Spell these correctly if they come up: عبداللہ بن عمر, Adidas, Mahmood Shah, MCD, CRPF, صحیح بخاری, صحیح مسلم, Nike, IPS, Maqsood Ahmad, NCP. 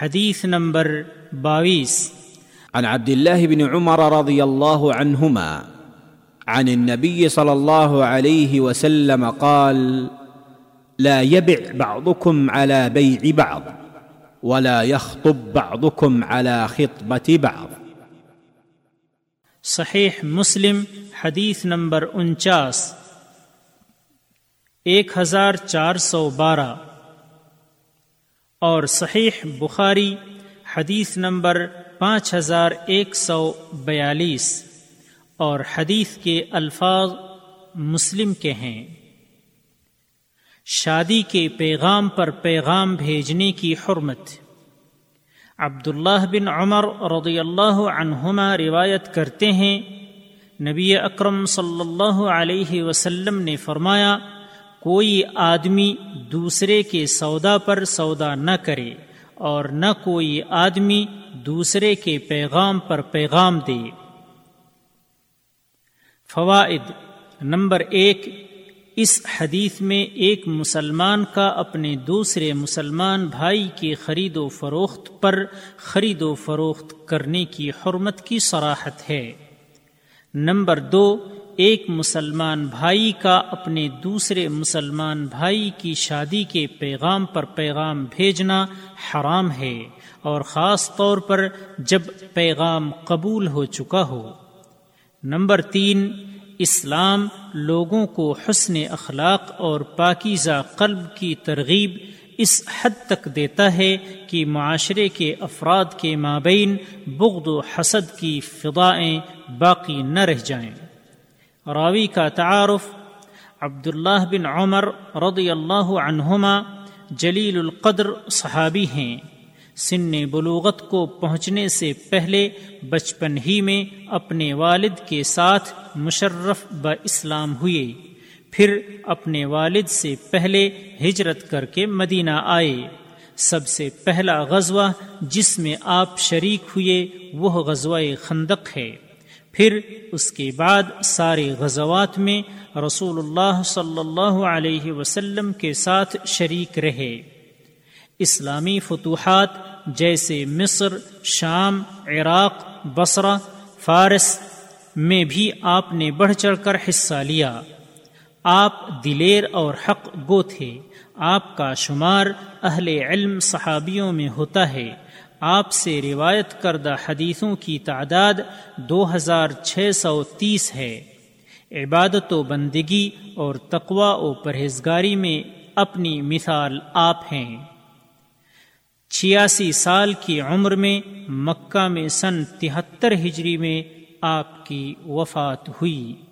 حدیث نمبر 22 عن عبداللہ بن عمر رضی اللہ عنہما عن النبی صلی اللہ علیہ وسلم قال لا يبع بعضكم على بيع بعض ولا يخطب بعضكم على خطبة بعض۔ صحیح مسلم حدیث نمبر 49 1412 اور صحیح بخاری حدیث نمبر 5142، اور حدیث کے الفاظ مسلم کے ہیں۔ شادی کے پیغام پر پیغام بھیجنے کی حرمت۔ عبداللہ بن عمر رضی اللہ عنہما روایت کرتے ہیں نبی اکرم صلی اللہ علیہ وسلم نے فرمایا، کوئی آدمی دوسرے کے سودا پر سودا نہ کرے اور نہ کوئی آدمی دوسرے کے پیغام پر پیغام دے۔ فوائد نمبر 1، اس حدیث میں ایک مسلمان کا اپنے دوسرے مسلمان بھائی کی خرید و فروخت پر خرید و فروخت کرنے کی حرمت کی صراحت ہے۔ نمبر 2، ایک مسلمان بھائی کا اپنے دوسرے مسلمان بھائی کی شادی کے پیغام پر پیغام بھیجنا حرام ہے، اور خاص طور پر جب پیغام قبول ہو چکا ہو۔ نمبر 3، اسلام لوگوں کو حسن اخلاق اور پاکیزہ قلب کی ترغیب اس حد تک دیتا ہے کہ معاشرے کے افراد کے مابین بغض و حسد کی فضائیں باقی نہ رہ جائیں۔ راوی کا تعارف۔ عبداللہ بن عمر رضی اللہ عنہما جلیل القدر صحابی ہیں۔ سن بلوغت کو پہنچنے سے پہلے بچپن ہی میں اپنے والد کے ساتھ مشرف با اسلام ہوئے، پھر اپنے والد سے پہلے ہجرت کر کے مدینہ آئے۔ سب سے پہلا غزوہ جس میں آپ شریک ہوئے وہ غزوہ خندق ہے۔ پھر اس کے بعد سارے غزوات میں رسول اللہ صلی اللہ علیہ وسلم کے ساتھ شریک رہے۔ اسلامی فتوحات جیسے مصر، شام، عراق، بصرہ، فارس میں بھی آپ نے بڑھ چڑھ کر حصہ لیا۔ آپ دلیر اور حق گو تھے۔ آپ کا شمار اہل علم صحابیوں میں ہوتا ہے۔ آپ سے روایت کردہ حدیثوں کی تعداد 2630 ہے۔ عبادت و بندگی اور تقویٰ و پرہیزگاری میں اپنی مثال آپ ہیں۔ 86 سال کی عمر میں مکہ میں سن 73 ہجری میں آپ کی وفات ہوئی۔